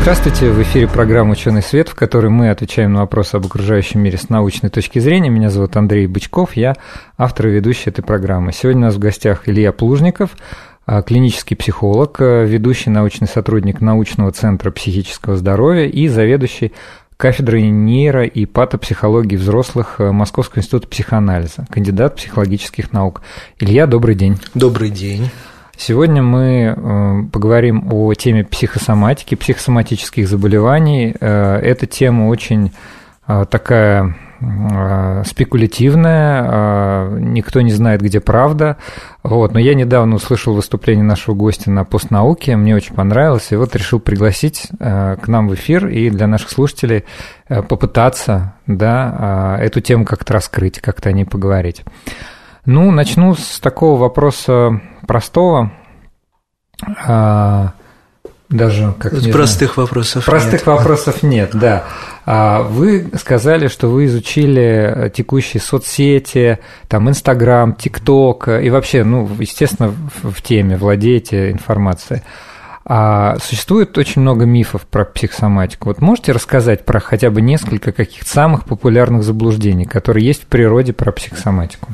Здравствуйте, в эфире программа «Ученый свет», в которой мы отвечаем на вопросы об окружающем мире с научной точки зрения. Меня зовут Андрей Бычков, я автор и ведущий этой программы. Сегодня у нас в гостях Илья Плужников, клинический психолог, ведущий научный сотрудник Научного центра психического здоровья и заведующий кафедрой нейро- и патопсихологии взрослых Московского института психоанализа, кандидат психологических наук. Илья, добрый день. Добрый день. Сегодня мы поговорим о теме психосоматики, психосоматических заболеваний. Эта тема очень такая спекулятивная, никто не знает, где правда. Но я недавно услышал выступление нашего гостя на постнауке, мне очень понравилось, и вот решил пригласить к нам в эфир и для наших слушателей попытаться эту тему как-то раскрыть, как-то о ней поговорить. Начну с такого вопроса простого, даже как нет. Простых вопросов нет. Вы сказали, что вы изучили текущие соцсети, там Инстаграм, ТикТок, и вообще, естественно, в теме владеете информацией. Существует очень много мифов про психосоматику. Можете рассказать про хотя бы несколько каких-то самых популярных заблуждений, которые есть в природе про психосоматику?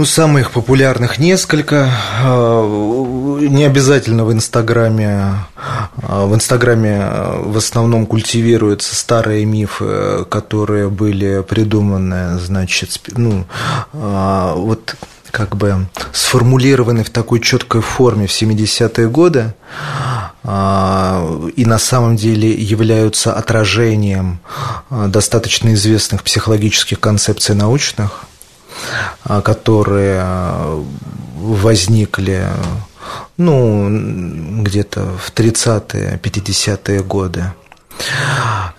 Самых популярных несколько. Не обязательно в Инстаграме. В Инстаграме в основном культивируются старые мифы, которые были придуманы, сформулированы в такой четкой форме в 70-е годы и на самом деле являются отражением достаточно известных психологических концепций научных, которые возникли где-то в 30-е, 50-е годы.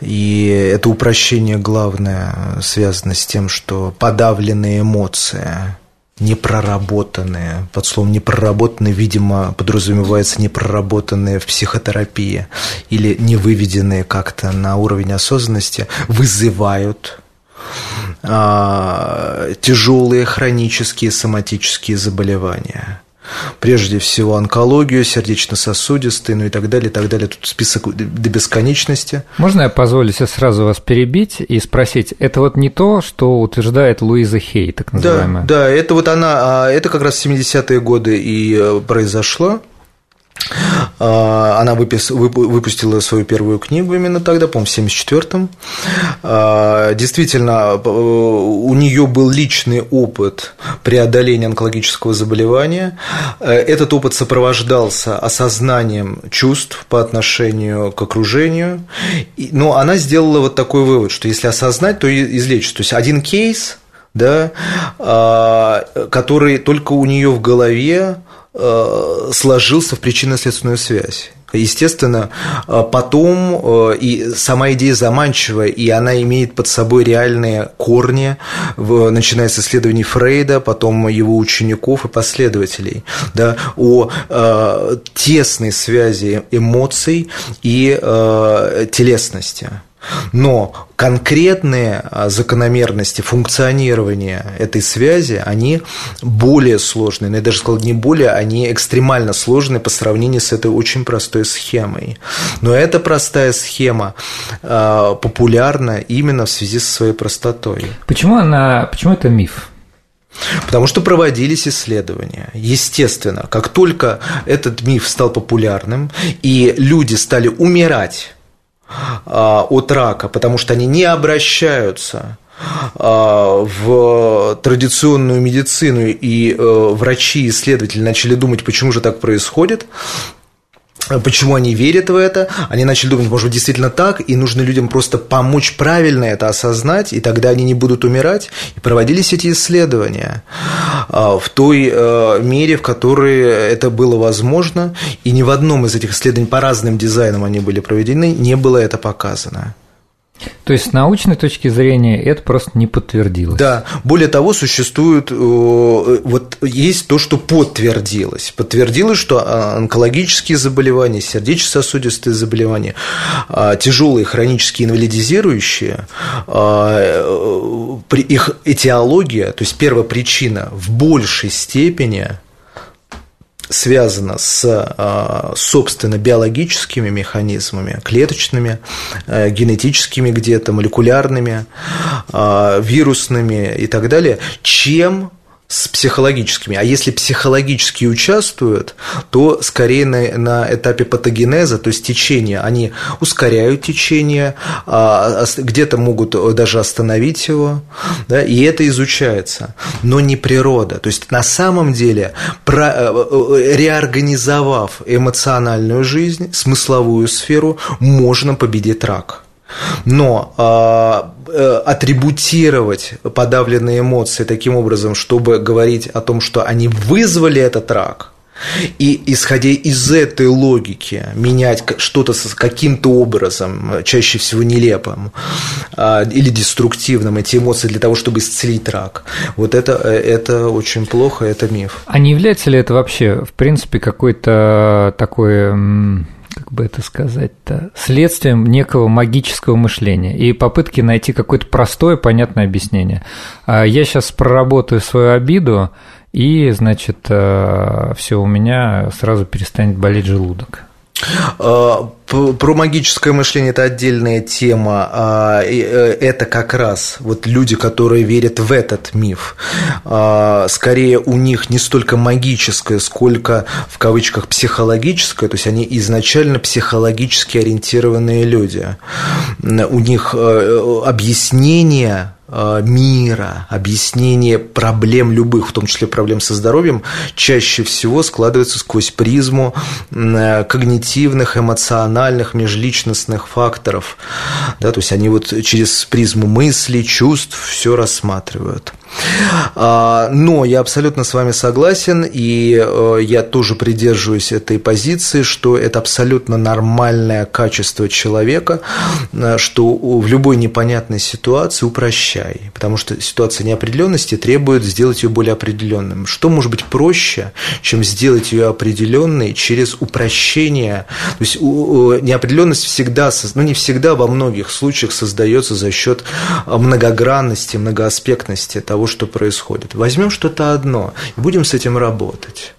И это упрощение, главное, связано с тем, что подавленные эмоции непроработанные. Под словом «непроработанные», видимо, подразумевается непроработанные в психотерапии или не выведенные как-то на уровень осознанности, вызывают тяжелые хронические соматические заболевания. Прежде всего онкологию, сердечно-сосудистые, и так далее, Тут список до бесконечности. Можно я позволю себе сразу вас перебить и спросить, это не то, что утверждает Луиза Хей, так называемая? Да, это она, это как раз в 70-е годы и произошло. Она выпустила свою первую книгу именно тогда, по-моему, в 1974-м. Действительно, у нее был личный опыт преодоления онкологического заболевания. Этот опыт сопровождался осознанием чувств по отношению к окружению. Но она сделала такой вывод, что если осознать, то излечить. То есть один кейс, который только у нее в голове сложился в причинно-следственную связь. Естественно, потом и сама идея заманчивая, и она имеет под собой реальные корни, начиная с исследований Фрейда, потом его учеников и последователей, о тесной связи эмоций и телесности. Но конкретные закономерности функционирования этой связи, они более сложные, я даже сказал, не более, они экстремально сложные по сравнению с этой очень простой схемой. Но эта простая схема популярна именно в связи со своей простотой. Почему это миф? Потому что проводились исследования. Естественно, как только этот миф стал популярным, и люди стали умирать от рака, потому что они не обращаются в традиционную медицину, и врачи и исследователи начали думать, почему же так происходит, почему они верят в это, они начали думать, может быть, действительно так, и нужно людям просто помочь правильно это осознать, и тогда они не будут умирать, и проводились эти исследования в той мере, в которой это было возможно, и ни в одном из этих исследований, по разным дизайнам они были проведены, не было это показано. То есть, с научной точки зрения, это просто не подтвердилось. Да, более того, существует, вот есть то, что подтвердилось. Подтвердилось, что онкологические заболевания, сердечно-сосудистые заболевания, тяжелые хронические инвалидизирующие, их этиология, то есть первопричина в большей степени связано с, собственно, биологическими механизмами, клеточными, генетическими где-то, молекулярными, вирусными и так далее, чем с психологическими. А если психологические участвуют, то скорее на этапе патогенеза, то есть течения, они ускоряют течение, где-то могут даже остановить его, да, и это изучается, но не природа. То есть на самом деле, реорганизовав эмоциональную жизнь, смысловую сферу, можно победить рак. Но атрибутировать подавленные эмоции таким образом, чтобы говорить о том, что они вызвали этот рак, и, исходя из этой логики, менять что-то каким-то образом, чаще всего нелепым или деструктивным, эти эмоции для того, чтобы исцелить рак, вот это очень плохо, это миф. А не является ли это вообще, в принципе, какой-то такой... как бы это сказать-то, следствием некого магического мышления и попытки найти какое-то простое, понятное объяснение. Я сейчас проработаю свою обиду, и, значит, все у меня сразу перестанет болеть желудок. Про магическое мышление – это отдельная тема. Это как раз вот люди, которые верят в этот миф. Скорее, у них не столько магическое, сколько, в кавычках, психологическое. То есть, они изначально психологически ориентированные люди. У них объяснение мира, объяснение проблем любых, в том числе проблем со здоровьем, чаще всего складывается сквозь призму когнитивных, эмоциональных, межличностных факторов. Да, то есть они вот через призму мыслей, чувств все рассматривают. Но я абсолютно с вами согласен, и я тоже придерживаюсь этой позиции, что это абсолютно нормальное качество человека, что в любой непонятной ситуации упрощай, потому что ситуация неопределенности требует сделать ее более определенным. Что может быть проще, чем сделать ее определенной через упрощение? То есть неопределенность всегда, ну не всегда, во многих случаях создается за счет многогранности, многоаспектности того, что происходит. Возьмем что-то одно и будем с этим работать.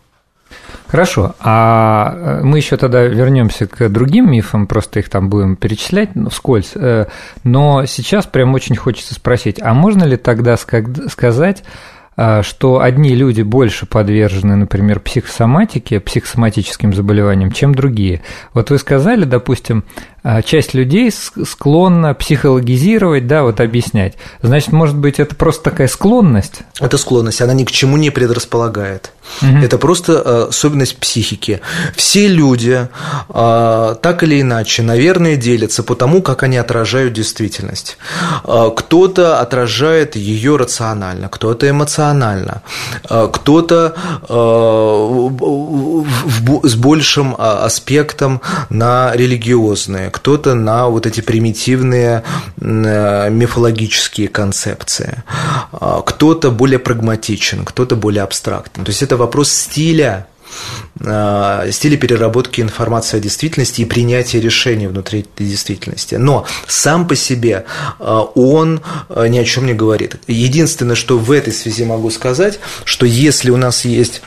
Хорошо. А мы еще тогда вернемся к другим мифам, просто их там будем перечислять вскользь. Но сейчас прям очень хочется спросить, а можно ли тогда сказать, что одни люди больше подвержены, например, психосоматике, психосоматическим заболеваниям, чем другие? Вот вы сказали, допустим, часть людей склонна психологизировать, да, вот объяснять. Значит, может быть, это просто такая склонность? Это склонность, она ни к чему не предрасполагает. Угу. Это просто особенность психики. Все люди так или иначе, наверное, делятся по тому, как они отражают действительность. Кто-то отражает ее рационально, кто-то эмоционально, кто-то с большим аспектом на религиозные, кто-то на вот эти примитивные мифологические концепции, кто-то более прагматичен, кто-то более абстрактен. То есть это вопрос стиля переработки информации о действительности и принятия решений внутри этой действительности. Но сам по себе он ни о чем не говорит. Единственное, что в этой связи могу сказать, что если у нас есть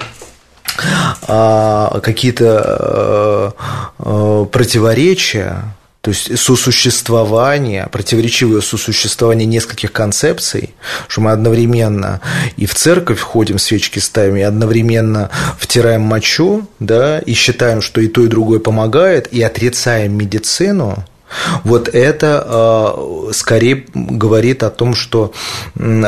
какие-то противоречия, то есть сосуществование, противоречивое сосуществование нескольких концепций, что мы одновременно и в церковь ходим, свечки ставим, и одновременно втираем мочу, да, и считаем, что и то, и другое помогает, и отрицаем медицину. Вот это скорее говорит о том, что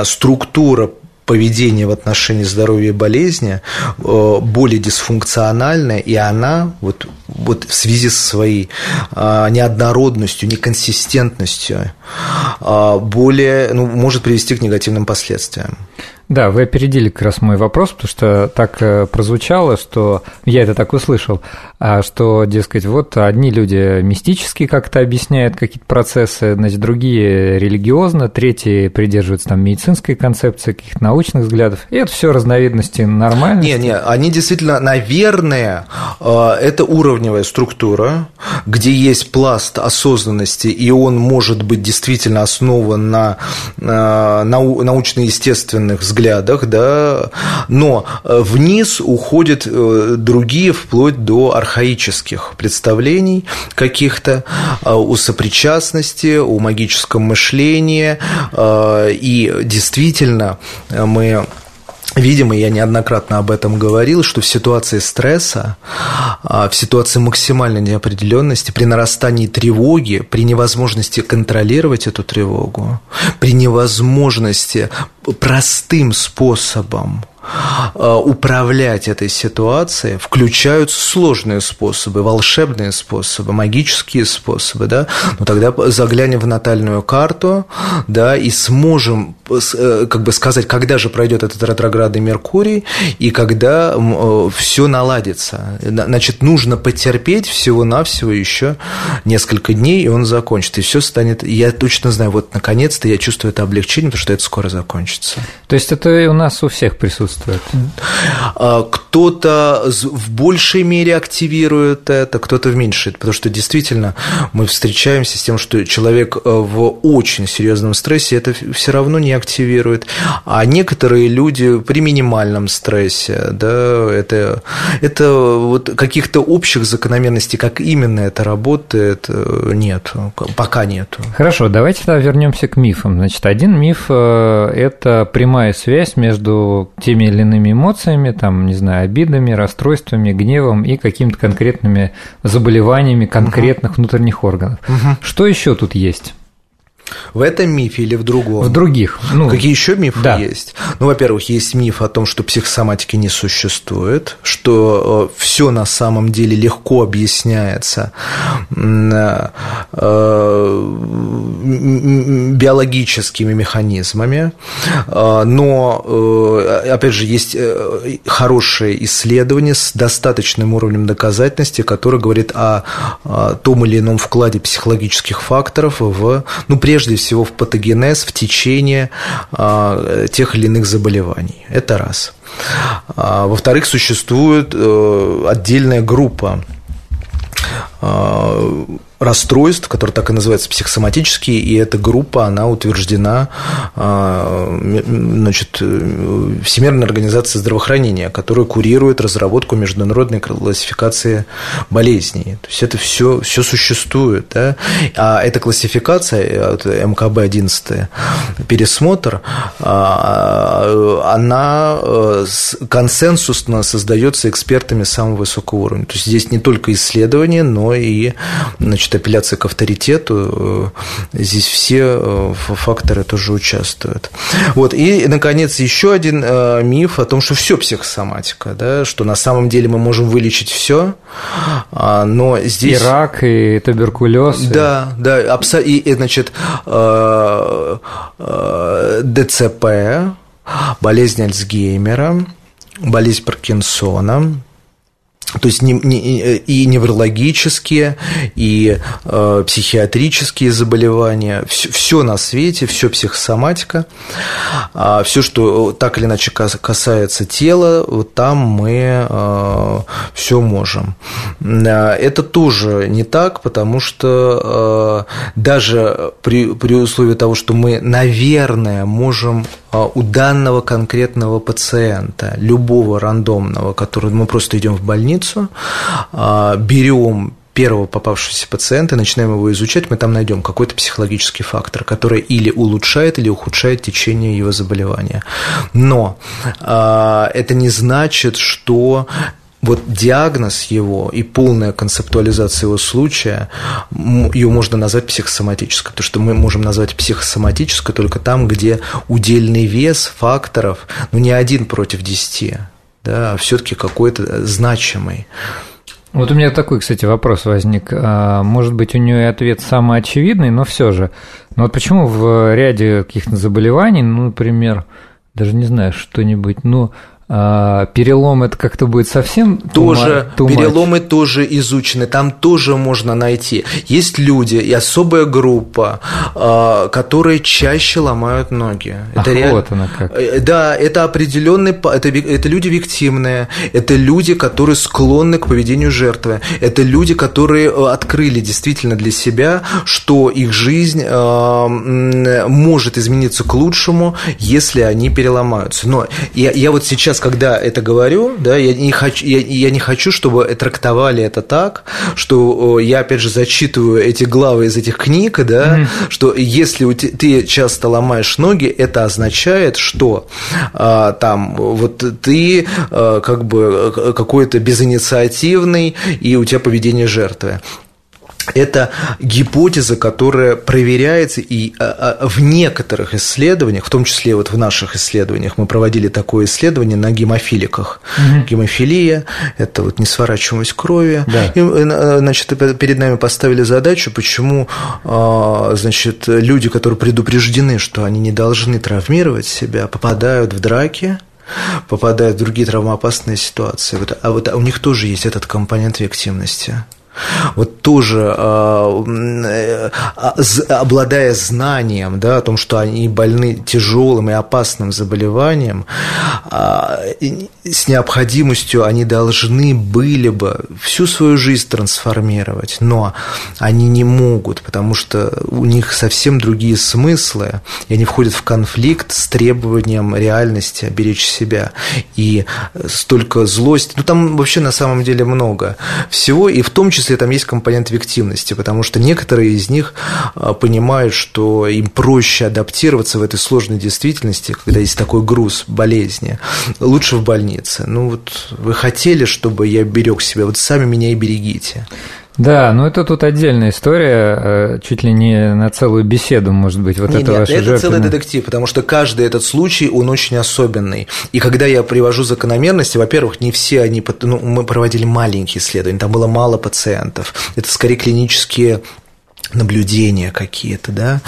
структура поведение в отношении здоровья и болезни более дисфункциональное, и она вот в связи со своей неоднородностью, неконсистентностью более, ну, может привести к негативным последствиям. Да, вы опередили как раз мой вопрос, потому что так прозвучало, что я это так услышал, что, дескать, вот одни люди мистически как-то объясняют какие-то процессы, значит, другие религиозно, третьи придерживаются там медицинской концепции, каких-то научных взглядов. И это все разновидности нормальности. Не, они действительно, наверное, это уровневая структура, где есть пласт осознанности, и он может быть действительно основан на научно-естественных взглядах, да, но вниз уходят другие, вплоть до архаических представлений каких-то о сопричастности, о магическом мышлении, и действительно мы видим, и я неоднократно об этом говорил, что в ситуации стресса, в ситуации максимальной неопределенности, при нарастании тревоги, при невозможности контролировать эту тревогу, при невозможности простым способом управлять этой ситуацией, включаются сложные способы, волшебные способы, магические способы, да? Но тогда заглянем в натальную карту, да, и сможем как бы сказать, когда же пройдет этот ретроградный Меркурий и когда все наладится. Значит, нужно потерпеть всего-навсего еще несколько дней, и он закончится, и все станет. Я точно знаю, вот наконец-то я чувствую это облегчение, потому что это скоро закончится. То есть это у нас у всех присутствует. Кто-то в большей мере активирует это, кто-то в меньшей, потому что действительно мы встречаемся с тем, что человек в очень серьезном стрессе это все равно не активирует, а некоторые люди при минимальном стрессе, да, это вот каких-то общих закономерностей, как именно это работает, нет, пока нету. Хорошо, давайте тогда вернемся к мифам. Значит, один миф – это прямая связь между теми или иными эмоциями, там, не знаю, обидами, расстройствами, гневом и какими-то конкретными заболеваниями конкретных внутренних органов. Что еще тут есть? В этом мифе или в другом? В других. Ну, какие еще мифы есть? Ну, во-первых, есть миф о том, что психосоматики не существует, что все на самом деле легко объясняется биологическими механизмами, но, опять же, есть хорошие исследования с достаточным уровнем доказательности, которые говорят о том или ином вкладе психологических факторов в, ну, прежде всего, в патогенез, в течение тех или иных заболеваний. Это раз. Во-вторых, существует отдельная группа расстройств, которые так и называются психосоматические, и эта группа, она утверждена, значит, Всемирной организацией здравоохранения, которая курирует разработку международной классификации болезней. То есть это все существует, да? А эта классификация, МКБ-11, пересмотр, она консенсусно создается экспертами самого высокого уровня. То есть здесь не только исследования, но и, значит, апелляция к авторитету, здесь все факторы тоже участвуют. Вот. И, наконец, еще один миф о том, что все психосоматика, да, что на самом деле мы можем вылечить все, но здесь... И рак, и туберкулез. Да, и... да, и, значит, ДЦП, болезнь Альцгеймера, болезнь Паркинсона. То есть и неврологические, и психиатрические заболевания, все на свете, все психосоматика, все, что так или иначе касается тела, вот там мы все можем. Это тоже не так, потому что даже при условии того, что мы, наверное, можем у данного конкретного пациента, любого рандомного, который мы просто идем в больницу, берем первого попавшегося пациента, начинаем его изучать, мы там найдем какой-то психологический фактор, который или улучшает, или ухудшает течение его заболевания. Но это не значит, что вот диагноз его и полная концептуализация его случая, ее можно назвать психосоматической, потому что мы можем назвать психосоматической только там, где удельный вес факторов, ну, не 1 против 10, да, а все-таки какой-то значимый. Вот у меня такой, кстати, вопрос возник. Может быть, у нее и ответ самоочевидный, но все же. Но вот почему в ряде каких-то заболеваний, ну, например, даже не знаю, что-нибудь, но перелом это как-то будет совсем тоже переломы тоже изучены, там тоже можно найти. Есть люди и особая группа, которые чаще ломают ноги. Это вот она как. Да, это определенный, это люди виктимные, это люди, которые склонны к поведению жертвы, это люди, которые открыли действительно для себя, что их жизнь может измениться к лучшему, если они переломаются. Но я вот сейчас, когда это говорю, да, я не хочу, чтобы трактовали это так, что я, опять же, зачитываю эти главы из этих книг, да, что если ты часто ломаешь ноги, это означает, что там вот ты как бы какой-то безинициативный, и у тебя поведение жертвы. Это гипотеза, которая проверяется, и в некоторых исследованиях, в том числе вот в наших исследованиях, мы проводили такое исследование на гемофиликах. Угу. Гемофилия – это вот несворачиваемость крови. Да. И, значит, перед нами поставили задачу, почему, значит, люди, которые предупреждены, что они не должны травмировать себя, попадают в драки, попадают в другие травмоопасные ситуации. А у них тоже есть этот компонент виктимности. Вот тоже, обладая знанием, да, о том, что они больны тяжелым и опасным заболеванием, с необходимостью они должны были бы всю свою жизнь трансформировать, но они не могут, потому что у них совсем другие смыслы, и они входят в конфликт с требованием реальности беречь себя. И столько злости, ну там вообще на самом деле много всего, и в том числе там есть компонент виктимности, потому что некоторые из них понимают, что им проще адаптироваться в этой сложной действительности, когда есть такой груз болезни, лучше в больнице. Ну вот вы хотели, чтобы я берег себя, вот сами меня и берегите. Да, но это тут отдельная история, чуть ли не на целую беседу, может быть, вот это ваша жертва. Это целый детектив, потому что каждый этот случай, он очень особенный. И когда я привожу закономерности, во-первых, не все они... Ну, мы проводили маленькие исследования, там было мало пациентов. Это скорее клинические... наблюдения какие-то, да,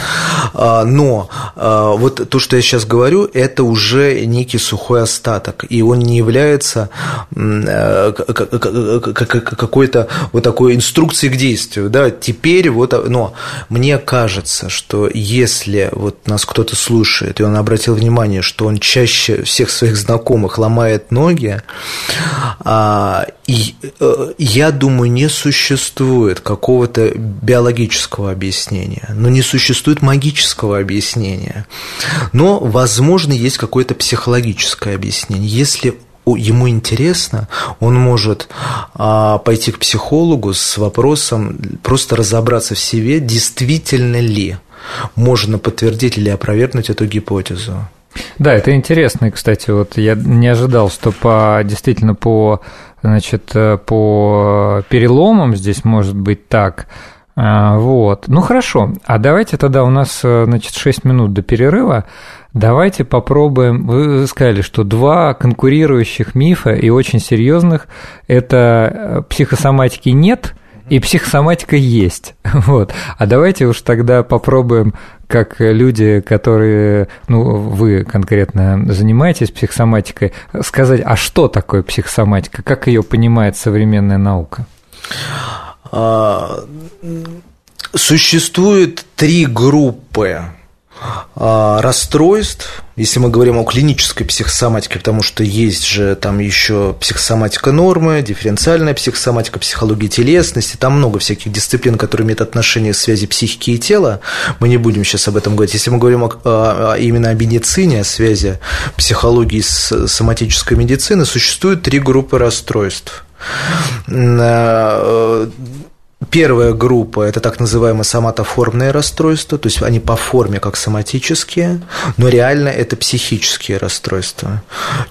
но вот то, что я сейчас говорю, это уже некий сухой остаток, и он не является какой-то вот такой инструкцией к действию, да, теперь вот, но мне кажется, что если вот нас кто-то слушает, и он обратил внимание, что он чаще всех своих знакомых ломает ноги, и я думаю, не существует какого-то биологического объяснения, но не существует магического объяснения, но, возможно, есть какое-то психологическое объяснение. Если ему интересно, он может пойти к психологу с вопросом, просто разобраться в себе, действительно ли можно подтвердить или опровергнуть эту гипотезу. Да, это интересно, кстати, вот я не ожидал, что действительно по переломам здесь может быть так. Вот. Ну, хорошо. А давайте тогда у нас, значит, 6 минут до перерыва. Давайте попробуем. Вы сказали, что два конкурирующих мифа и очень серьезных – это психосоматики нет и психосоматика есть. Вот. А давайте уж тогда попробуем, как люди, которые, ну, вы конкретно занимаетесь психосоматикой, сказать, а что такое психосоматика, как ее понимает современная наука? Существует три группы расстройств, если мы говорим о клинической психосоматике, потому что есть же там еще психосоматика нормы, дифференциальная психосоматика, психология телесности, там много всяких дисциплин, которые имеют отношение к связи психики и тела, мы не будем сейчас об этом говорить. Если мы говорим именно о медицине, о связи психологии с соматической медициной, существует три группы расстройств. Первая группа – это так называемые соматоформные расстройства, то есть они по форме как соматические, но реально это психические расстройства.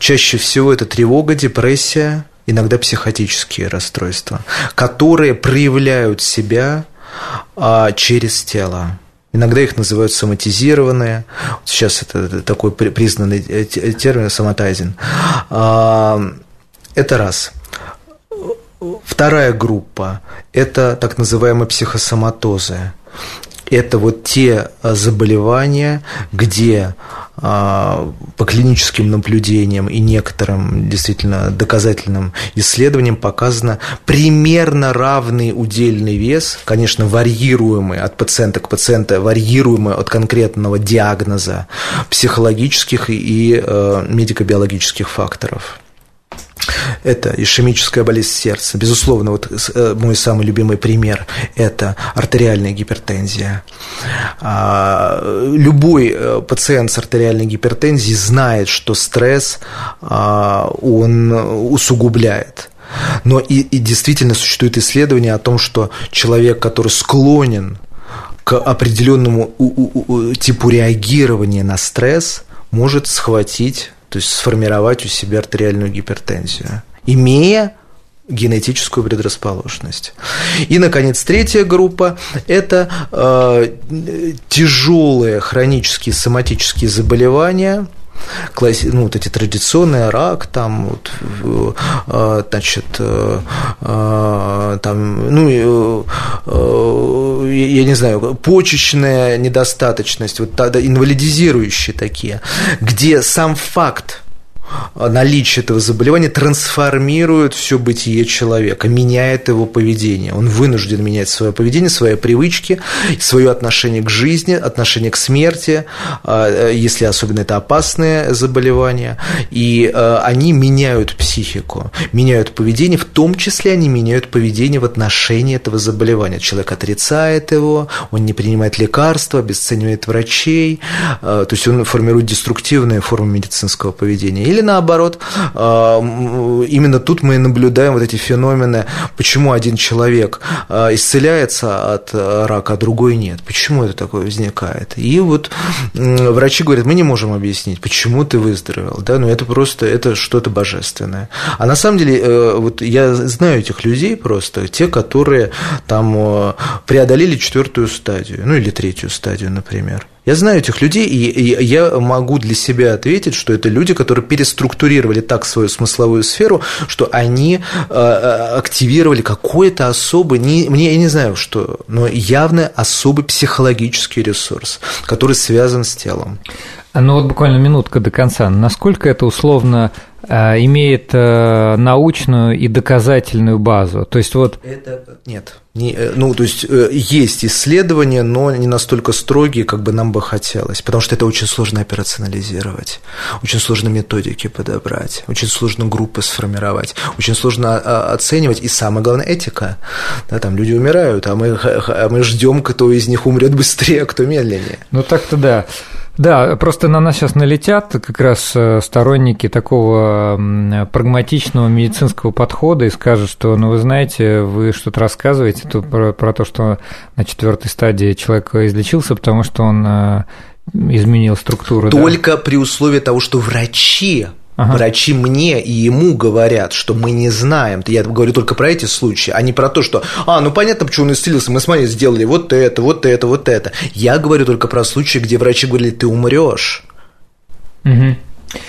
Чаще всего это тревога, депрессия, иногда психотические расстройства, которые проявляют себя через тело. Иногда их называют соматизированные. Сейчас это такой признанный термин – соматайзинг. Это раз. Вторая группа – это так называемые психосоматозы. это вот те заболевания, где по клиническим наблюдениям и некоторым действительно доказательным исследованиям показано примерно равный удельный вес, конечно, варьируемый от пациента к пациенту, варьируемый от конкретного диагноза, психологических и медико-биологических факторов. Это ишемическая болезнь сердца. Безусловно, вот мой самый любимый пример – это артериальная гипертензия. Любой пациент с артериальной гипертензией знает, что стресс он усугубляет. Но и действительно существует исследование о том, что человек, который склонен к определенному типу реагирования на стресс, может схватить, то есть сформировать у себя артериальную гипертензию, имея генетическую предрасположенность. И, наконец, третья группа – это тяжелые хронические соматические заболевания, ну, вот эти традиционные, рак, там, вот, значит, там, ну, я не знаю, почечная недостаточность, вот инвалидизирующие такие, где сам факт наличие этого заболевания трансформирует все бытие человека, меняет его поведение. Он вынужден менять свое поведение, свои привычки, свое отношение к жизни, отношение к смерти, если особенно это опасные заболевания. И они меняют психику, меняют поведение, в том числе они меняют поведение в отношении этого заболевания. Человек отрицает его, он не принимает лекарства, обесценивает врачей, то есть он формирует деструктивные формы медицинского поведения. Или наоборот, именно тут мы и наблюдаем вот эти феномены, почему один человек исцеляется от рака, а другой нет. Почему это такое возникает? И вот врачи говорят, мы не можем объяснить, почему ты выздоровел, да, ну это просто, это что-то божественное. А на самом деле, вот я знаю этих людей просто, те, которые там преодолели 4-ю стадию, ну или 3-ю стадию, например. Я знаю этих людей, и я могу для себя ответить, что это люди, которые переструктурировали так свою смысловую сферу, что они активировали какой-то особый, я не знаю что, но явно особый психологический ресурс, который связан с телом. Ну вот буквально минутка до конца. Насколько это условно имеет научную и доказательную базу? То есть вот… Это… Нет. Ну, то есть, есть исследования, но не настолько строгие, как бы нам бы хотелось, потому что это очень сложно операционализировать, очень сложно методики подобрать, очень сложно группы сформировать, очень сложно оценивать, и самое главное – этика. Да, там люди умирают, а мы ждем, кто из них умрет быстрее, а кто медленнее. Ну, так-то да. Да, просто на нас сейчас налетят как раз сторонники такого прагматичного медицинского подхода и скажут, что, ну, вы знаете, вы что-то рассказываете тут про то, что на 4-й стадии человек излечился, потому что он изменил структуру. Только да? При условии того, что врачи… Ага. Врачи мне и ему говорят, что мы не знаем. Я говорю только про эти случаи, а не про то, что ну понятно, почему он исцелился, мы с вами сделали вот это, вот это, вот это. Я говорю только про случаи, где врачи говорили, ты умрёшь. Угу.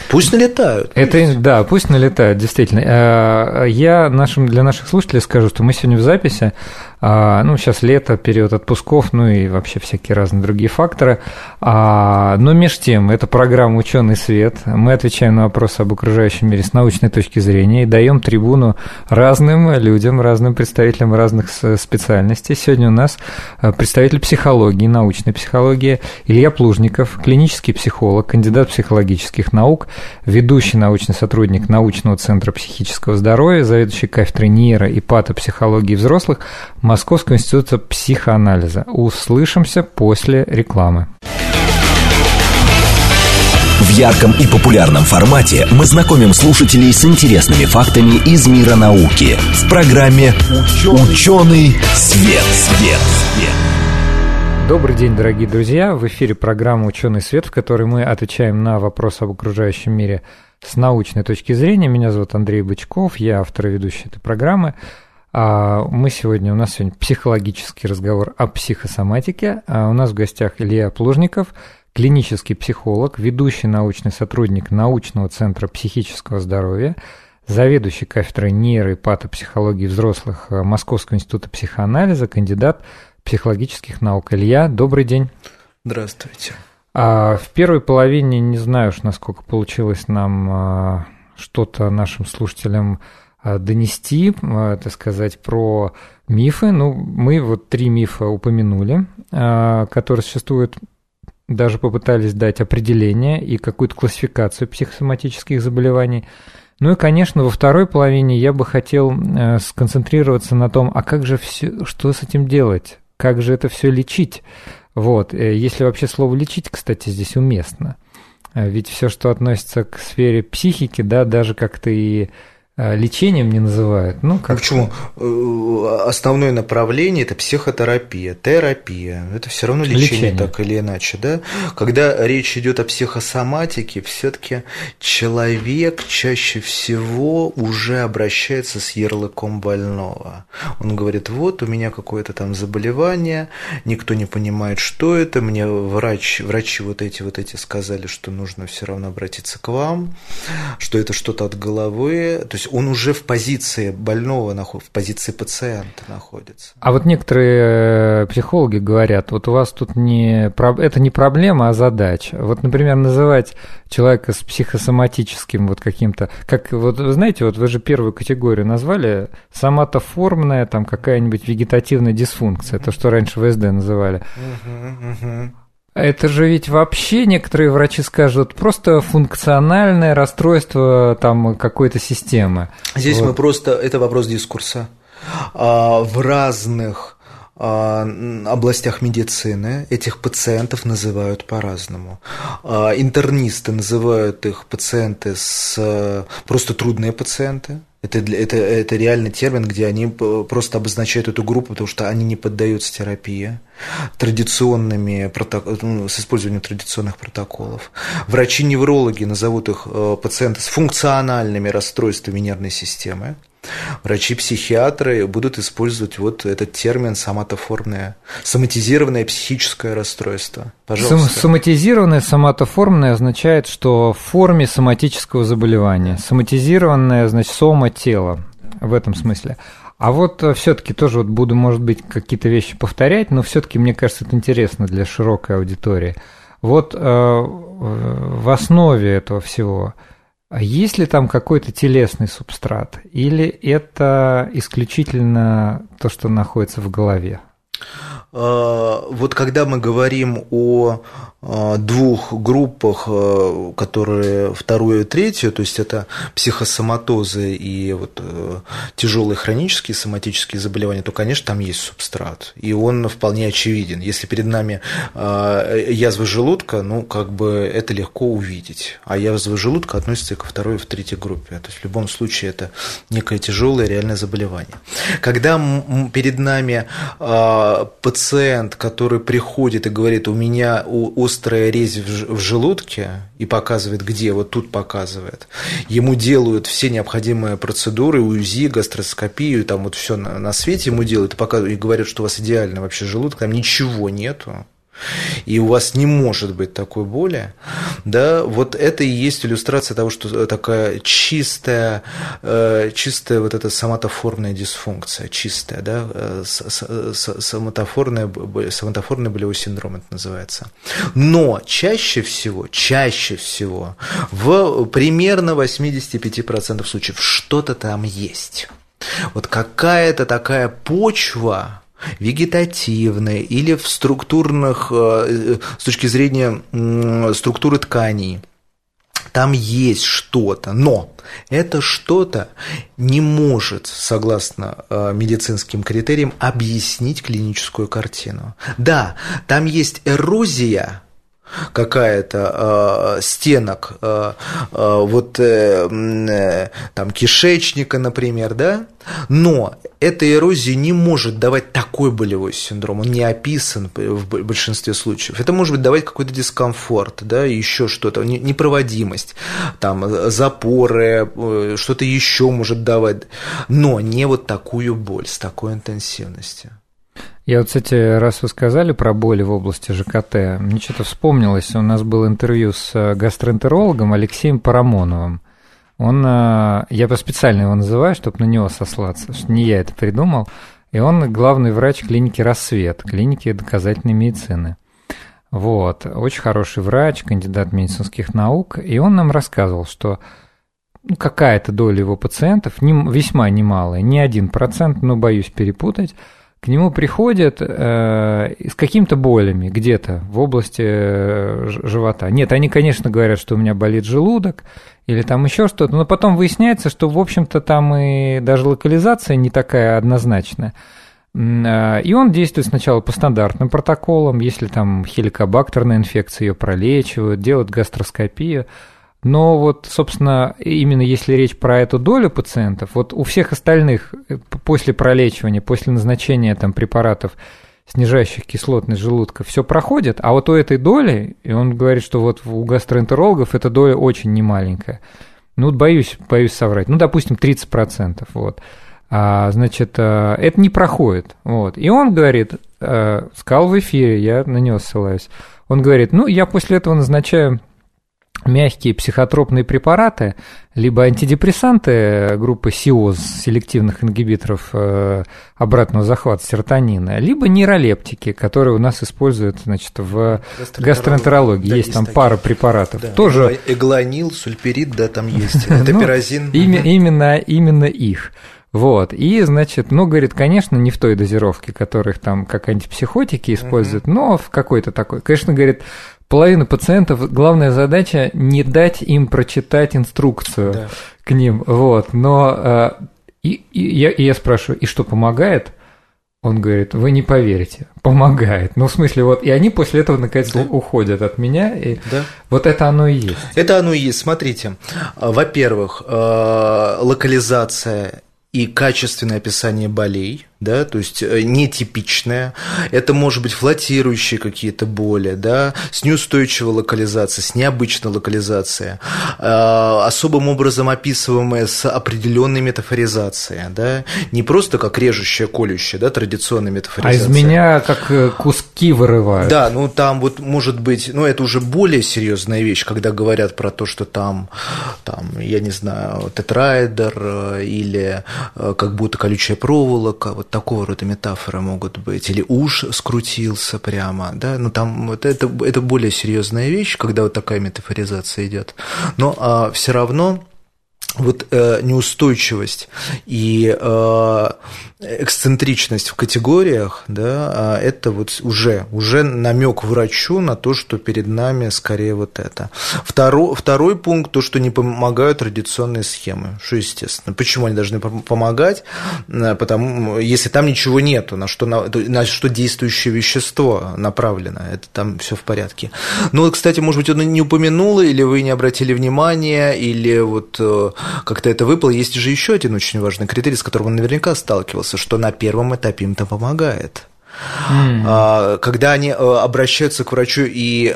Пусть налетают. Это, да, пусть налетают, действительно. Я для наших слушателей скажу, что мы сегодня в записи, ну, сейчас лето, период отпусков, ну и вообще всякие разные другие факторы. Но между тем, это программа «Ученый свет». Мы отвечаем на вопросы об окружающем мире с научной точки зрения и даем трибуну разным людям, разным представителям разных специальностей. Сегодня у нас представитель психологии, научной психологии Илья Плужников, клинический психолог, кандидат психологических наук, ведущий научный сотрудник научного центра психического здоровья, заведующий кафедрой нейро- и патопсихологии взрослых Московского института психоанализа. Услышимся после рекламы. В ярком и популярном формате мы знакомим слушателей с интересными фактами из мира науки в программе «Ученый свет». Добрый день, дорогие друзья! В эфире программа «Ученый свет», в которой мы отвечаем на вопросы об окружающем мире с научной точки зрения. Меня зовут Андрей Бычков, я автор и ведущий этой программы. У нас сегодня психологический разговор о психосоматике. У нас в гостях Илья Плужников, клинический психолог, ведущий научный сотрудник научного центра психического здоровья, заведующий кафедрой нейро- и патопсихологии взрослых Московского института психоанализа, кандидат психологических наук. Илья, добрый день. Здравствуйте. В первой половине не знаю уж, насколько получилось нам что-то нашим слушателям донести, так сказать, про мифы. Ну, мы вот 3 мифа упомянули, которые существуют, даже попытались дать определение и какую-то классификацию психосоматических заболеваний. Ну и, конечно, во второй половине я бы хотел сконцентрироваться на том, а как же все, что с этим делать, как же это все лечить. Вот, если вообще слово «лечить», кстати, здесь уместно. Ведь все, что относится к сфере психики, да, даже как-то и лечением не называют. Ну, как... Почему? Основное направление – это психотерапия, терапия. Это все равно лечение, так или иначе, да? Когда речь идет о психосоматике, все-таки человек чаще всего уже обращается с ярлыком больного. Он говорит: вот у меня какое-то там заболевание, никто не понимает, что это. Мне врачи вот эти сказали, что нужно все равно обратиться к вам, что это что-то от головы. То есть он уже в позиции больного, в позиции пациента находится. А вот некоторые психологи говорят, вот у вас тут это не проблема, а задача. Вот, например, называть человека с психосоматическим вот каким-то, как вот вы знаете, вот вы же первую категорию назвали, соматоформная там какая-нибудь вегетативная дисфункция, то, что раньше ВСД называли. Это же ведь вообще некоторые врачи скажут, просто функциональное расстройство там какой-то системы. Здесь вот. Это вопрос дискурса. В разных областях медицины этих пациентов называют по-разному. Интернисты называют их просто трудные пациенты. Это реальный термин, где они просто обозначают эту группу, потому что они не поддаются терапии с использованием традиционных протоколов. Врачи-неврологи назовут их пациенты с функциональными расстройствами нервной системы. Врачи-психиатры будут использовать вот этот термин соматоформное, соматизированное психическое расстройство. Пожалуйста. Соматизированное, соматоформное означает, что в форме соматического заболевания. Соматизированное, значит, сома-тело в этом смысле. А вот все-таки тоже вот буду, может быть, какие-то вещи повторять, но все-таки мне кажется, это интересно для широкой аудитории. Вот в основе этого всего. Есть ли там какой-то телесный субстрат, или это исключительно то, что находится в голове? Вот когда мы говорим о 2 группах, которые 2-ю и 3-ю, то есть это психосоматозы и вот тяжелые хронические соматические заболевания, то, конечно, там есть субстрат, и он вполне очевиден. Если перед нами язва желудка, ну, как бы это легко увидеть, а язва желудка относится и ко 2-й и 3-й группе, то есть в любом случае это некое тяжелое реальное заболевание. Когда перед нами пациент, который приходит и говорит: у меня острая резь в желудке, и показывает где, вот тут показывает, ему делают все необходимые процедуры, УЗИ, гастроскопию, там вот все на свете ему делают, и говорят, что у вас идеальный вообще желудок, там ничего нету, и у вас не может быть такой боли, да, вот это и есть иллюстрация того, что такая чистая вот эта соматоформная дисфункция, чистая, да, соматоформный болевой синдром это называется. Но чаще всего, в примерно 85% случаев что-то там есть. Вот какая-то такая почва, вегетативные или в структурных, с точки зрения структуры тканей, там есть что-то, но это что-то не может, согласно медицинским критериям, объяснить клиническую картину. Да, там есть эрозия какая-то стенок там кишечника, например, да, но эта эрозия не может давать такой болевой синдром, он не описан в большинстве случаев. Это может давать какой-то дискомфорт, да, еще что-то, непроводимость, там, запоры, что-то еще может давать, но не вот такую боль с такой интенсивностью. Я вот, кстати, раз вы сказали про боли в области ЖКТ, мне что-то вспомнилось, у нас было интервью с гастроэнтерологом Алексеем Парамоновым. Я специально его называю, чтобы на него сослаться, потому что не я это придумал. И он главный врач клиники «Рассвет», клиники доказательной медицины. Вот, очень хороший врач, кандидат медицинских наук. И он нам рассказывал, что какая-то доля его пациентов, весьма немалая, не 1%, но боюсь перепутать, к нему приходят с какими-то болями где-то в области живота. Нет, они, конечно, говорят, что у меня болит желудок или там еще что-то, но потом выясняется, что, в общем-то, там и даже локализация не такая однозначная. И он действует сначала по стандартным протоколам, если там хеликобактерная инфекция, ее пролечивают, делают гастроскопию. Но вот, собственно, именно если речь про эту долю пациентов, вот у всех остальных после пролечивания, после назначения там препаратов, снижающих кислотность желудка, все проходит, а вот у этой доли, и он говорит, что вот у гастроэнтерологов эта доля очень немаленькая. Ну, боюсь соврать. Ну, допустим, 30%. Вот. Значит, это не проходит. Вот. И он говорит, сказал в эфире, я на него ссылаюсь, он говорит, ну, я после этого назначаю мягкие психотропные препараты, либо антидепрессанты группы СИОЗ, селективных ингибиторов обратного захвата серотонина, либо нейролептики, которые у нас используют, значит, в гастроэнтерологии. Да, есть там такие. Пара препаратов. Да, тоже эглонил, сульпирид, да, там есть, этоперазин. Именно их. Вот, и, значит, ну, говорит, конечно, не в той дозировке, которых там как антипсихотики используют, но в какой-то такой. Конечно, говорит, половина пациентов, главная задача – не дать им прочитать инструкцию, да, к ним. Вот, но я спрашиваю, и что, помогает? Он говорит, вы не поверите, помогает. Ну, в смысле, вот, и они после этого, наконец, да, уходят от меня, и да, вот это оно и есть. Это оно и есть, смотрите. Во-первых, локализация и качественное описание болей, да, то есть нетипичное, это может быть флотирующие какие-то боли, да, с неустойчивой локализацией, с необычной локализацией, особым образом описываемое с определенной метафоризацией, да, не просто как режущее, колющее, да, традиционная метафоризация. А из меня как куски вырывают. Да, ну там вот может быть, ну это уже более серьезная вещь, когда говорят про то, что там я не знаю, тетрайдер или как будто колючая проволока, вот такого рода метафоры могут быть, или уж скрутился прямо, да, ну там вот это более серьезная вещь, когда вот такая метафоризация идет, но все равно вот неустойчивость и эксцентричность в категориях, да, это вот уже намек врачу на то, что перед нами скорее вот это. Второй пункт, то, что не помогают традиционные схемы, что естественно. Почему они должны помогать? Потому, если там ничего нету, на что действующее вещество направлено, это там все в порядке. Но, кстати, может быть, он не упомянул, или вы не обратили внимания, или вот как-то это выпало. Есть же еще один очень важный критерий, с которым он наверняка сталкивался, что на первом этапе им-то помогает. Когда они обращаются к врачу и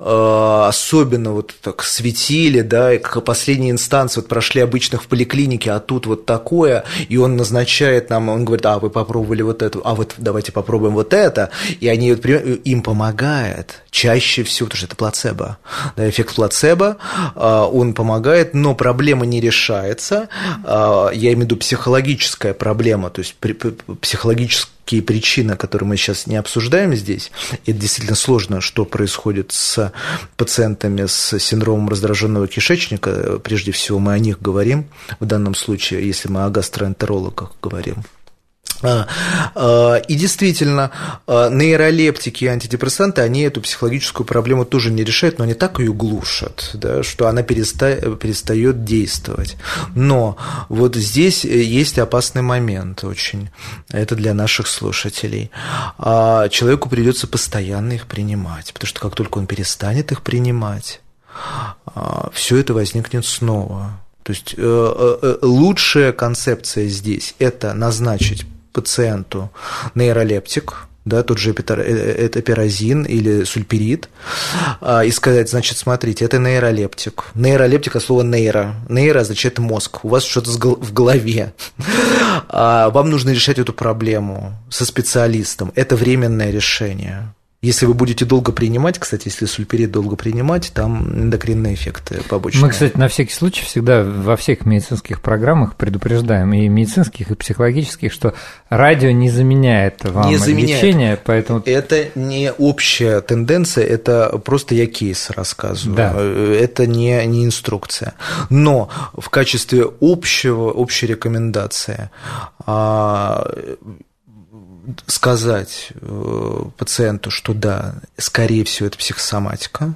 особенно вот так светили, да, и как последние инстанции вот прошли обычных в поликлинике, а тут вот такое, и он назначает нам, он говорит, а вы попробовали вот это, а вот давайте попробуем вот это, и они вот, им помогает чаще всего, потому что это плацебо, да, эффект плацебо, он помогает, но проблема не решается, я имею в виду психологическая проблема, то есть психологическая причины, которые мы сейчас не обсуждаем здесь, это действительно сложно, что происходит с пациентами с синдромом раздраженного кишечника, прежде всего мы о них говорим, в данном случае, если мы о гастроэнтерологах говорим. И действительно, нейролептики и антидепрессанты, они эту психологическую проблему тоже не решают, но они так ее глушат, да, что она перестает действовать. Но вот здесь есть опасный момент очень, это для наших слушателей. Человеку придется постоянно их принимать, потому что как только он перестанет их принимать, все это возникнет снова. То есть лучшая концепция здесь – это назначить пациенту нейролептик, да, тот же этоперазин или сульпирид, и сказать, значит, смотрите, это нейролептик. Нейролептик от слова нейро. Нейро означает мозг. У вас что-то в голове. Вам нужно решать эту проблему со специалистом. Это временное решение. Если вы будете долго принимать, кстати, если сульпирид долго принимать, там эндокринные эффекты побочные. Мы, кстати, на всякий случай всегда во всех медицинских программах предупреждаем, и медицинских, и психологических, что радио не заменяет вам лечение, поэтому… Это не общая тенденция, это просто я кейс рассказываю, да. Это не инструкция. Но в качестве общей рекомендации сказать пациенту, что да, скорее всего, это психосоматика.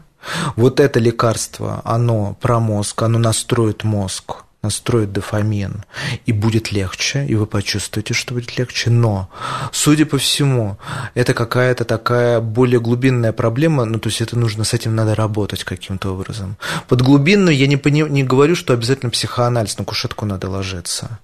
Вот это лекарство, оно про мозг, оно настроит мозг, настроит дофамин, и будет легче, и вы почувствуете, что будет легче. Но, судя по всему, это какая-то такая более глубинная проблема, ну, то есть это нужно, с этим надо работать каким-то образом. Под глубинную я не говорю, что обязательно психоанализ, на кушетку надо ложиться.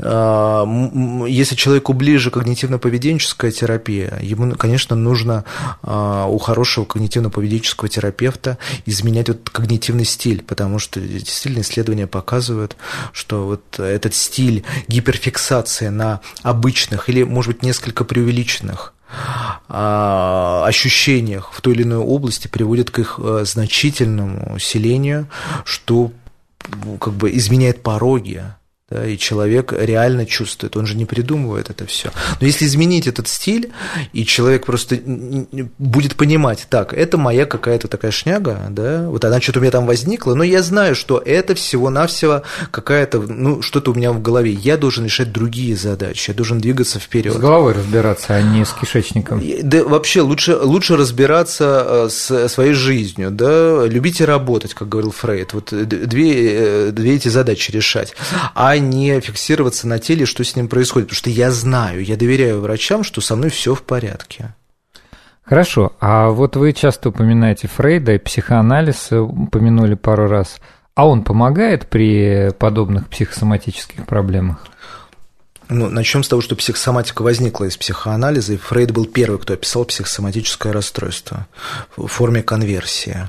Если человеку ближе когнитивно-поведенческая терапия, ему, конечно, нужно у хорошего когнитивно-поведенческого терапевта изменять вот когнитивный стиль, потому что действительно исследования показывают, что вот этот стиль гиперфиксации на обычных или, может быть, несколько преувеличенных ощущениях в той или иной области приводит к их значительному усилению, что как бы изменяет пороги. Да, и человек реально чувствует, он же не придумывает это все. Но если изменить этот стиль, и человек просто будет понимать, так, это моя какая-то такая шняга, да, вот она что-то у меня там возникла, но я знаю, что это всего-навсего какая-то, ну, что-то у меня в голове. Я должен решать другие задачи, я должен двигаться вперед. С головой разбираться, а не с кишечником. Да, вообще лучше разбираться с своей жизнью, да, любите работать, как говорил Фрейд, вот две эти задачи решать, а не фиксироваться на теле, что с ним происходит. Потому что я знаю, я доверяю врачам, что со мной все в порядке. Хорошо. А вот вы часто упоминаете Фрейда и психоанализ, упомянули пару раз. А он помогает при подобных психосоматических проблемах? Ну, начнем с того, что психосоматика возникла из психоанализа, и Фрейд был первый, кто описал психосоматическое расстройство в форме конверсии,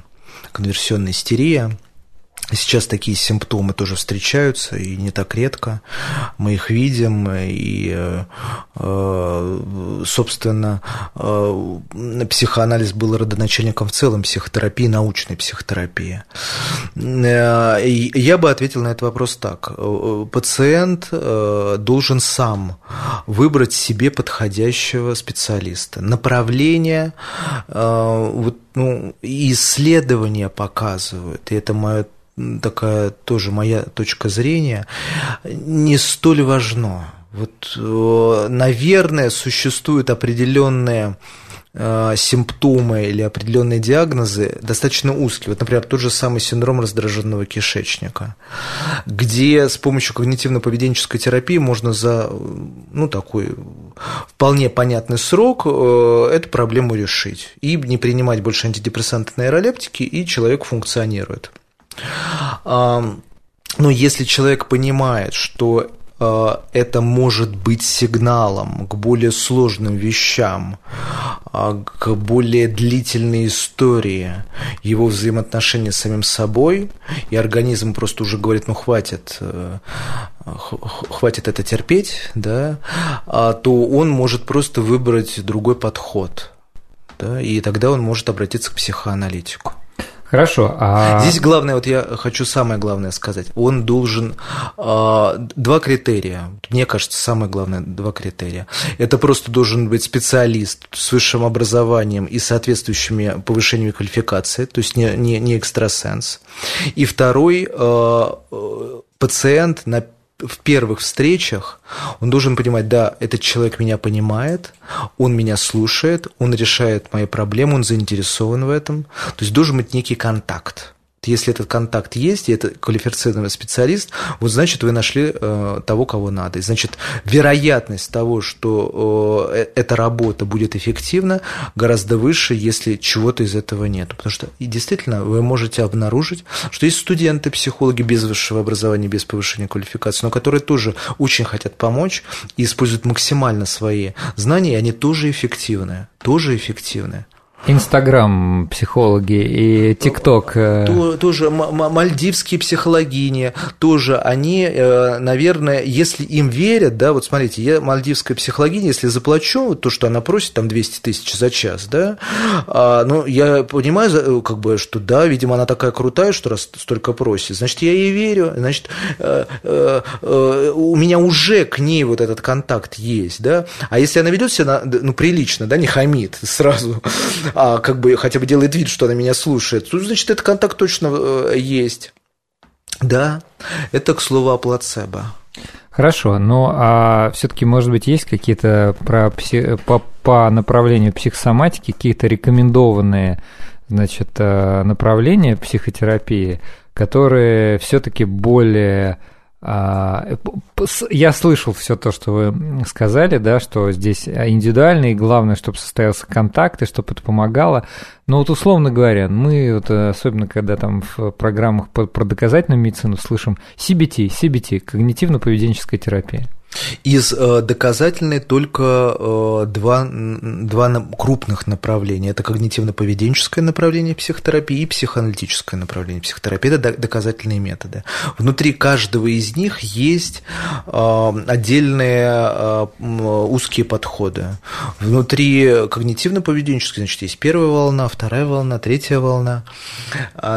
конверсионная истерия. Сейчас такие симптомы тоже встречаются, и не так редко мы их видим, и, собственно, психоанализ был родоначальником в целом психотерапии, научной психотерапии. Я бы ответил на этот вопрос так. Пациент должен сам выбрать себе подходящего специалиста. Направление, исследования показывают, и это такая тоже моя точка зрения, не столь важно. Вот, наверное, существуют определенные симптомы или определенные диагнозы достаточно узкие. Вот, например, тот же самый синдром раздраженного кишечника, где с помощью когнитивно-поведенческой терапии можно за такой вполне понятный срок эту проблему решить и не принимать больше антидепрессанты и нейролептики, и человек функционирует. Но если человек понимает, что это может быть сигналом к более сложным вещам, к более длительной истории его взаимоотношения с самим собой, и организм просто уже говорит, хватит это терпеть, да, то он может просто выбрать другой подход, да, и тогда он может обратиться к психоаналитику. Хорошо. Здесь главное, вот я хочу самое главное сказать. Он должен... Два критерия. Мне кажется, самое главное, два критерия. Это просто должен быть специалист с высшим образованием и соответствующими повышениями квалификации, то есть не экстрасенс. И второй, пациент в первых встречах, он должен понимать, да, этот человек меня понимает, он меня слушает, он решает мои проблемы, он заинтересован в этом. То есть должен быть некий контакт. Если этот контакт есть, и это квалифицированный специалист, вот значит, вы нашли того, кого надо. И значит, вероятность того, что эта работа будет эффективна, гораздо выше, если чего-то из этого нет. Потому что и действительно вы можете обнаружить, что есть студенты-психологи без высшего образования, без повышения квалификации, но которые тоже очень хотят помочь и используют максимально свои знания, и они тоже эффективны. Инстаграм психологи и ТикТок. Тоже мальдивские психологини, тоже они, наверное, если им верят, да, вот смотрите, я мальдивская психологиня, если заплачу то, что она просит, там 200 тысяч за час, да, ну, я понимаю, как бы, что да, видимо, она такая крутая, что раз столько просит, значит, я ей верю, значит, у меня уже к ней вот этот контакт есть, да, а если она ведет себя, ну, прилично, да, не хамит сразу, а как бы хотя бы делает вид, что она меня слушает, тут, значит, этот контакт точно есть. Да, это к слову о плацебо. Хорошо, но а все-таки, может быть, есть какие-то по направлению психосоматики какие-то рекомендованные, значит, направления психотерапии, которые все-таки более... Я слышал все то, что вы сказали, да, что здесь индивидуально, и главное, чтобы состоялся контакт, и чтобы это помогало. Но вот условно говоря, мы, вот, особенно когда там в программах про доказательную медицину слышим CBT, когнитивно-поведенческая терапия. Из доказательной только два крупных направления. Это когнитивно-поведенческое направление психотерапии и психоаналитическое направление психотерапии. Это доказательные методы. Внутри каждого из них есть отдельные узкие подходы. Внутри когнитивно-поведенческой, значит, есть первая волна, вторая волна, третья волна.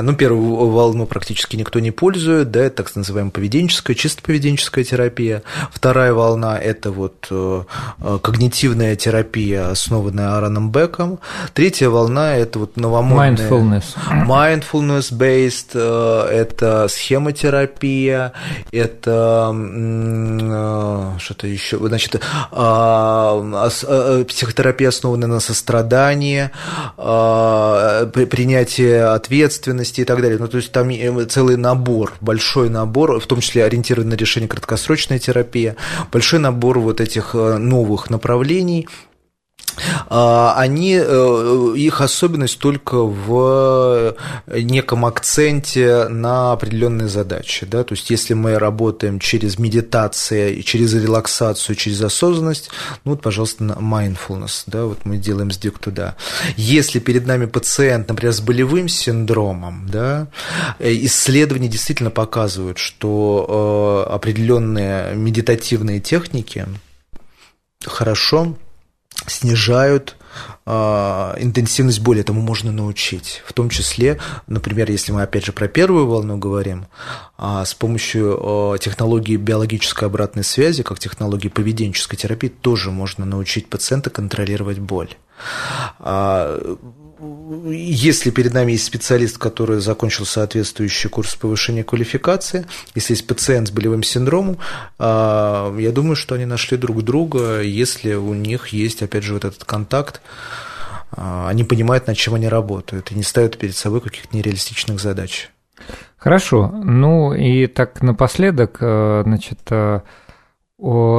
Ну, первую волну практически никто не пользует, да, это так называемая поведенческая, чисто поведенческая терапия. Вторая волна – это вот когнитивная терапия, основанная Аароном Беком. Третья волна – это вот новомодная… Mindfulness-based, это схемотерапия, это что-то еще, значит, психотерапия, основанная на сострадании, принятие ответственности и так далее. Ну, то есть там целый набор, большой набор, в том числе ориентированный на решение краткосрочной терапии, большой набор вот этих новых направлений. Они, их особенность только в неком акценте на определенные задачи, да? То есть если мы работаем через медитацию, через релаксацию, через осознанность, ну вот, пожалуйста, mindfulness, да, вот мы делаем сдвиг туда. Если перед нами пациент, например, с болевым синдромом, да, исследования действительно показывают, что определенные медитативные техники хорошо снижают интенсивность боли, этому можно научить. В том числе, например, если мы опять же про первую волну говорим, с помощью технологии биологической обратной связи, как технологии поведенческой терапии, тоже можно научить пациента контролировать боль. Если перед нами есть специалист, который закончил соответствующий курс повышения квалификации, если есть пациент с болевым синдромом, я думаю, что они нашли друг друга, если у них есть, опять же, вот этот контакт, они понимают, над чем они работают, и не ставят перед собой каких-то нереалистичных задач. Хорошо. Ну и так напоследок, значит,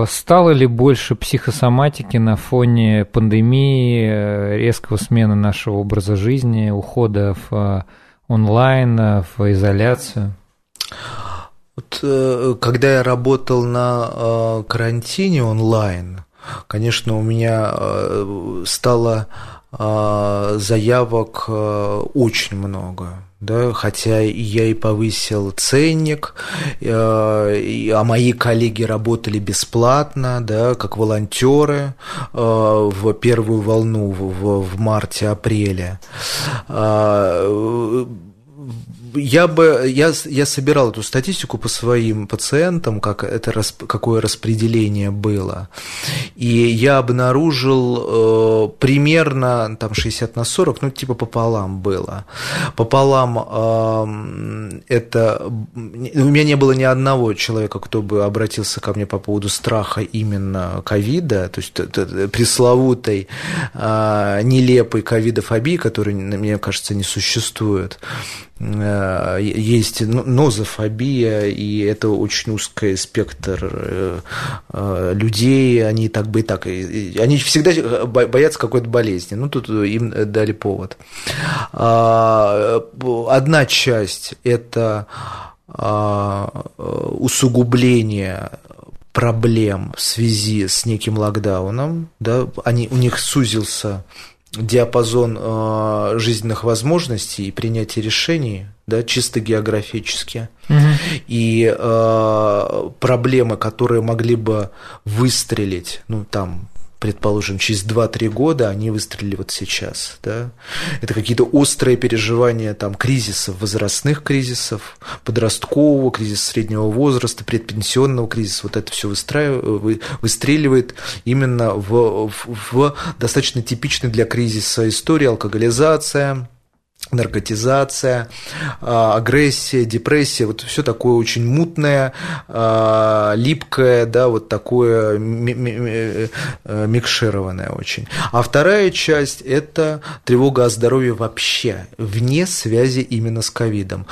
стало ли больше психосоматики на фоне пандемии, резкого смены нашего образа жизни, ухода в онлайн, в изоляцию? Вот, когда я работал на карантине онлайн, конечно, у меня стало заявок очень много. Да, хотя я и повысил ценник, а мои коллеги работали бесплатно, да, как волонтеры в первую волну в марте-апреле. Я собирал эту статистику по своим пациентам, какое распределение было, и я обнаружил примерно там 60/40, ну типа пополам было. Пополам это у меня не было ни одного человека, кто бы обратился ко мне по поводу страха именно ковида, то есть пресловутой нелепой ковидофобии, которая, мне кажется, не существует. Есть нозофобия, и это очень узкий спектр людей, они так бы и так, они всегда боятся какой-то болезни, ну, тут им дали повод. Одна часть – это усугубление проблем в связи с неким локдауном, да, у них сузился диапазон жизненных возможностей и принятия решений, да, чисто географически. Угу. И проблемы, которые могли бы выстрелить, ну, там, предположим, через 2-3 года, они выстрелили вот сейчас. Да? Это какие-то острые переживания там, кризисов, возрастных кризисов, подросткового кризиса, среднего возраста, предпенсионного кризиса. Вот это все выстреливает именно в достаточно типичной для кризиса истории: алкоголизация, наркотизация, агрессия, депрессия, вот все такое очень мутное, липкое, да, вот такое микшированное очень. А вторая часть – это тревога о здоровье вообще, вне связи именно с ковидом.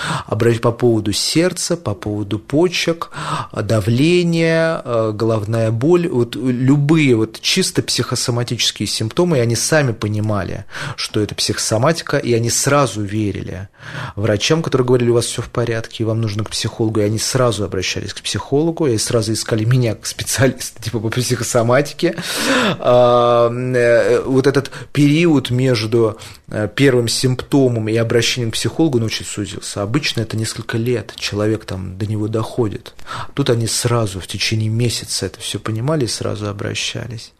По поводу сердца, по поводу почек, давления, головная боль, вот любые вот чисто психосоматические симптомы, и они сами понимали, что это психосоматика, и они сразу верили врачам, которые говорили: у вас все в порядке, вам нужно к психологу, и они сразу обращались к психологу, и сразу искали меня как специалиста типа по психосоматике. Вот этот период между первым симптомом и обращением к психологу очень сузился. Обычно это несколько лет, человек там до него доходит. Тут они сразу в течение месяца это все понимали и сразу обращались.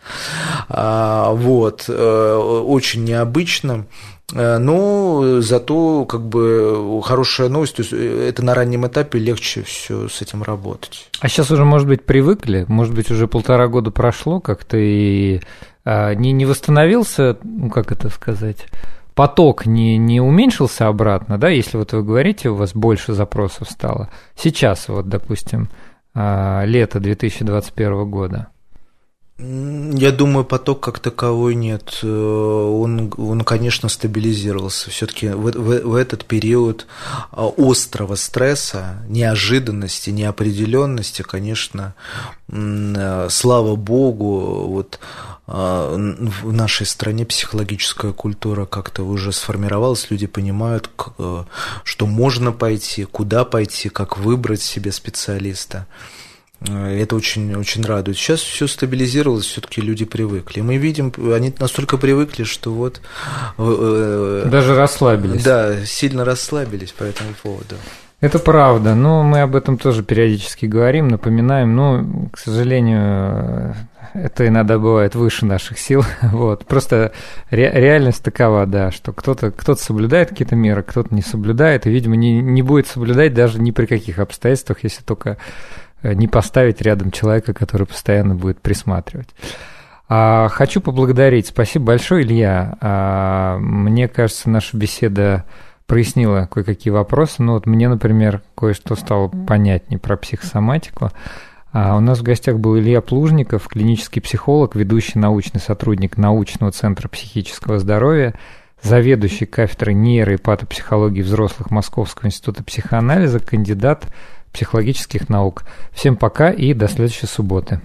Вот, очень необычно. Но зато как бы хорошая новость, то есть это на раннем этапе легче все с этим работать. А сейчас уже, может быть, привыкли, может быть, уже 1,5 года прошло как-то и не восстановился, ну, как это сказать, поток не уменьшился обратно, да, если вот вы говорите, у вас больше запросов стало. Сейчас вот, допустим, лето 2021 года. Я думаю, поток как таковой нет. Он конечно, стабилизировался. Все-таки в этот период острого стресса, неожиданности, неопределенности, конечно, слава богу, вот в нашей стране психологическая культура как-то уже сформировалась, люди понимают, что можно пойти, куда пойти, как выбрать себе специалиста. Это очень, очень радует. Сейчас все стабилизировалось, все-таки люди привыкли. Мы видим, они настолько привыкли, что вот... даже расслабились. Да, сильно расслабились по этому поводу. Это правда, но мы об этом тоже периодически говорим, напоминаем, но, к сожалению, это иногда бывает выше наших сил. Вот. Просто реальность такова, да, что кто-то соблюдает какие-то меры, кто-то не соблюдает, и, видимо, не будет соблюдать даже ни при каких обстоятельствах, если только... не поставить рядом человека, который постоянно будет присматривать. Хочу поблагодарить. Спасибо большое, Илья. Мне кажется, наша беседа прояснила кое-какие вопросы. Ну вот мне, например, кое-что стало понятнее про психосоматику. У нас в гостях был Илья Плужников, клинический психолог, ведущий научный сотрудник Научного центра психического здоровья, заведующий кафедрой нейро- и патопсихологии взрослых Московского института психоанализа, кандидат психологических наук. Всем пока и до следующей субботы.